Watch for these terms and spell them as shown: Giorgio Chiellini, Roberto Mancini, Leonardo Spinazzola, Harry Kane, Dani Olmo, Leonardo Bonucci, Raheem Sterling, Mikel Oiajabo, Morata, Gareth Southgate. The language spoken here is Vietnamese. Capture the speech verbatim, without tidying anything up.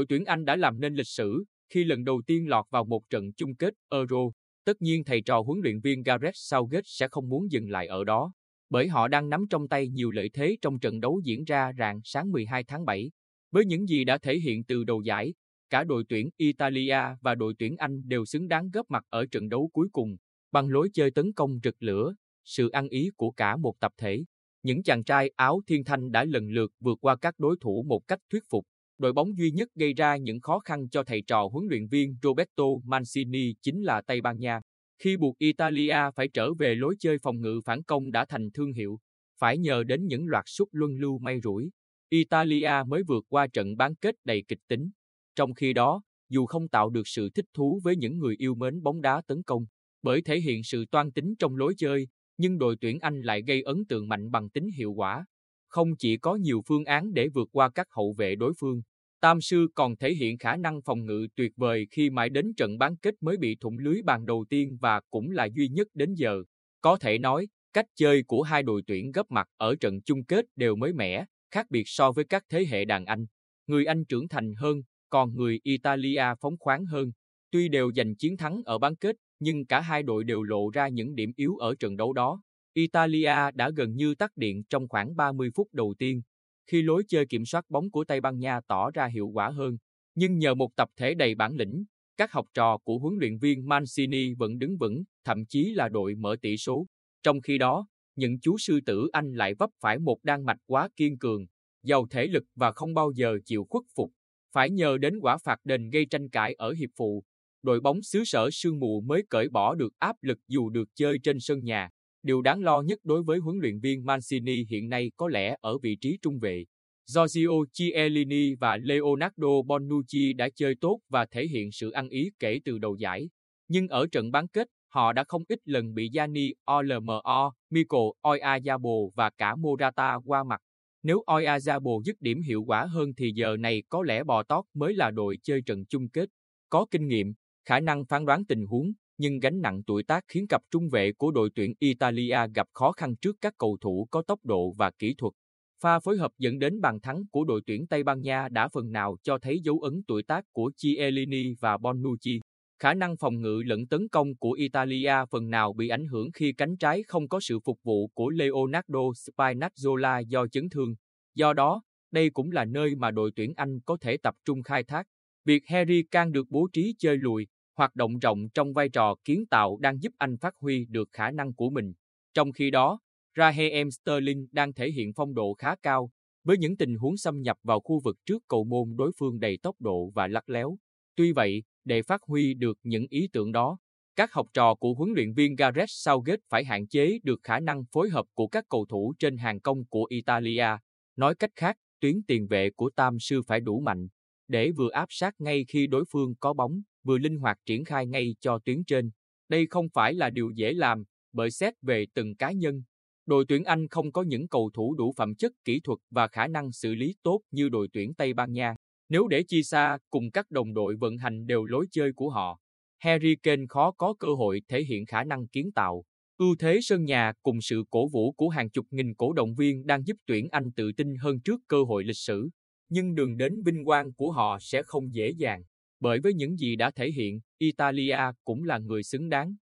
Đội tuyển Anh đã làm nên lịch sử khi lần đầu tiên lọt vào một trận chung kết Euro. Tất nhiên thầy trò huấn luyện viên Gareth Southgate sẽ không muốn dừng lại ở đó, bởi họ đang nắm trong tay nhiều lợi thế trong trận đấu diễn ra rạng sáng mười hai tháng bảy. Với những gì đã thể hiện từ đầu giải, cả đội tuyển Italia và đội tuyển Anh đều xứng đáng góp mặt ở trận đấu cuối cùng, bằng lối chơi tấn công rực lửa, sự ăn ý của cả một tập thể. Những chàng trai áo thiên thanh đã lần lượt vượt qua các đối thủ một cách thuyết phục. Đội bóng duy nhất gây ra những khó khăn cho thầy trò huấn luyện viên Roberto Mancini chính là Tây Ban Nha, khi buộc Italia phải trở về lối chơi phòng ngự phản công đã thành thương hiệu, phải nhờ đến những loạt sút luân lưu may rủi. Italia mới vượt qua trận bán kết đầy kịch tính. Trong khi đó, dù không tạo được sự thích thú với những người yêu mến bóng đá tấn công, bởi thể hiện sự toan tính trong lối chơi, nhưng đội tuyển Anh lại gây ấn tượng mạnh bằng tính hiệu quả. Không chỉ có nhiều phương án để vượt qua các hậu vệ đối phương, Tam Sư còn thể hiện khả năng phòng ngự tuyệt vời khi mãi đến trận bán kết mới bị thủng lưới bàn đầu tiên và cũng là duy nhất đến giờ. Có thể nói, cách chơi của hai đội tuyển góp mặt ở trận chung kết đều mới mẻ, khác biệt so với các thế hệ đàn anh. Người Anh trưởng thành hơn, còn người Italia phóng khoáng hơn. Tuy đều giành chiến thắng ở bán kết, nhưng cả hai đội đều lộ ra những điểm yếu ở trận đấu đó. Italia đã gần như tắt điện trong khoảng ba mươi phút đầu tiên, khi lối chơi kiểm soát bóng của Tây Ban Nha tỏ ra hiệu quả hơn. Nhưng nhờ một tập thể đầy bản lĩnh, các học trò của huấn luyện viên Mancini vẫn đứng vững, thậm chí là đội mở tỷ số. Trong khi đó, những chú sư tử Anh lại vấp phải một Đan Mạch quá kiên cường, giàu thể lực và không bao giờ chịu khuất phục. Phải nhờ đến quả phạt đền gây tranh cãi ở hiệp phụ, đội bóng xứ sở sương mù mới cởi bỏ được áp lực dù được chơi trên sân nhà. Điều đáng lo nhất đối với huấn luyện viên Mancini hiện nay có lẽ ở vị trí trung vệ. Giorgio Chiellini và Leonardo Bonucci đã chơi tốt và thể hiện sự ăn ý kể từ đầu giải. Nhưng ở trận bán kết, họ đã không ít lần bị Dani Olmo, Mikel Oiajabo và cả Morata qua mặt. Nếu Oiajabo dứt điểm hiệu quả hơn thì giờ này có lẽ Bò Tót mới là đội chơi trận chung kết. Có kinh nghiệm, khả năng phán đoán tình huống, nhưng gánh nặng tuổi tác khiến cặp trung vệ của đội tuyển Italia gặp khó khăn trước các cầu thủ có tốc độ và kỹ thuật. Pha phối hợp dẫn đến bàn thắng của đội tuyển Tây Ban Nha đã phần nào cho thấy dấu ấn tuổi tác của Chiellini và Bonucci. Khả năng phòng ngự lẫn tấn công của Italia phần nào bị ảnh hưởng khi cánh trái không có sự phục vụ của Leonardo Spinazzola do chấn thương. Do đó, đây cũng là nơi mà đội tuyển Anh có thể tập trung khai thác. Việc Harry Kane được bố trí chơi lùi, hoạt động rộng trong vai trò kiến tạo đang giúp anh phát huy được khả năng của mình. Trong khi đó, Raheem Sterling đang thể hiện phong độ khá cao, với những tình huống xâm nhập vào khu vực trước cầu môn đối phương đầy tốc độ và lắt léo. Tuy vậy, để phát huy được những ý tưởng đó, các học trò của huấn luyện viên Gareth Southgate phải hạn chế được khả năng phối hợp của các cầu thủ trên hàng công của Italia. Nói cách khác, tuyến tiền vệ của Tam Sư phải đủ mạnh, để vừa áp sát ngay khi đối phương có bóng, vừa linh hoạt triển khai ngay cho tuyến trên. Đây không phải là điều dễ làm, bởi xét về từng cá nhân, đội tuyển Anh không có những cầu thủ đủ phẩm chất kỹ thuật và khả năng xử lý tốt như đội tuyển Tây Ban Nha. Nếu để Chi Sa cùng các đồng đội vận hành đều lối chơi của họ, Harry Kane khó có cơ hội thể hiện khả năng kiến tạo. Ưu thế sân nhà cùng sự cổ vũ của hàng chục nghìn cổ động viên đang giúp tuyển Anh tự tin hơn trước cơ hội lịch sử. Nhưng đường đến vinh quang của họ sẽ không dễ dàng. Bởi với những gì đã thể hiện, Italia cũng là người xứng đáng.